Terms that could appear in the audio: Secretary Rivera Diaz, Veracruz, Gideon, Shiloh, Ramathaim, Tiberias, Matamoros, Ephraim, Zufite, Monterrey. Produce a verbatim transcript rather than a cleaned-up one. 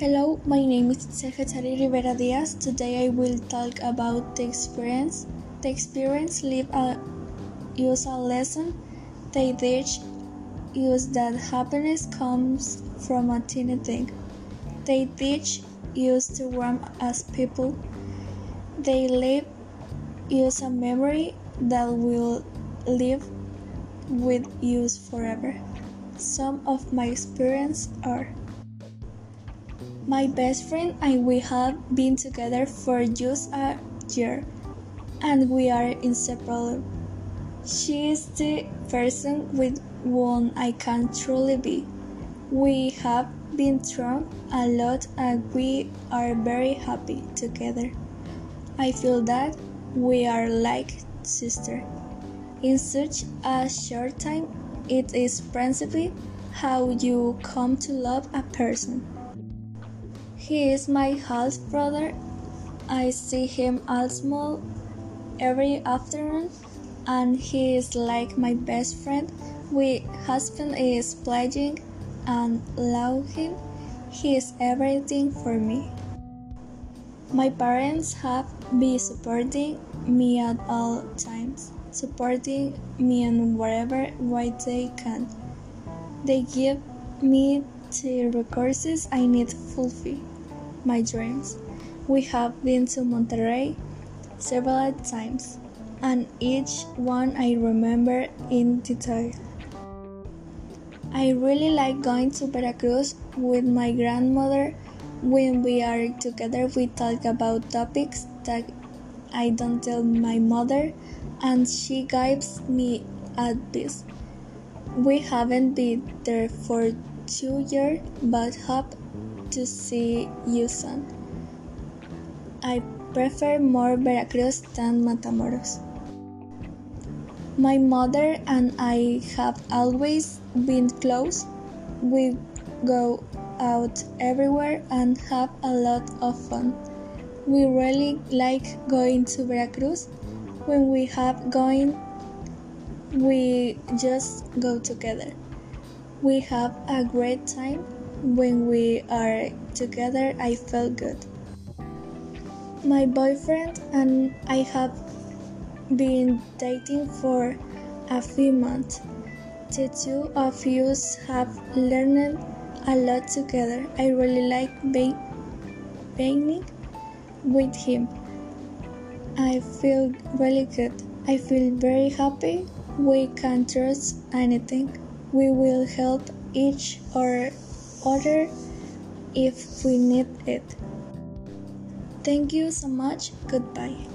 Hello, my name is Secretary Rivera Diaz. Today I will talk about the experience. The experience leave a use a lesson. They teach use that happiness comes from a tiny thing. They teach use to warm as people. They leave use a memory that will live with use forever. Some of my experience are: my best friend and we have been together for just a year, and we are inseparable. She is the person with whom I can truly be. We have been through a lot and we are very happy together. I feel that we are like sisters. In such a short time, it is principally how you come to love a person. He is my half-brother. I see him at small every afternoon, and he is like my best friend. My husband is pledging and love him. He is everything for me. My parents have been supporting me at all times, supporting me in whatever way they can. They give me the resources I need to fulfill my dreams. We have been to Monterrey several times, and each one I remember in detail. I really like going to Veracruz with my grandmother. When we are together, we talk about topics that I don't tell my mother, and she guides me at this. We haven't been there for two years, but hope to see you soon. I prefer more Veracruz than Matamoros. My mother and I have always been close. We go out everywhere and have a lot of fun. We really like going to Veracruz. When we have going, we just go together. We have a great time. When we are together, I feel good. My boyfriend and I have been dating for a few months. The two of us have learned a lot together. I really like being with him. I feel really good. I feel very happy. We can trust anything. We will help each or other if we need it. Thank you so much. Goodbye.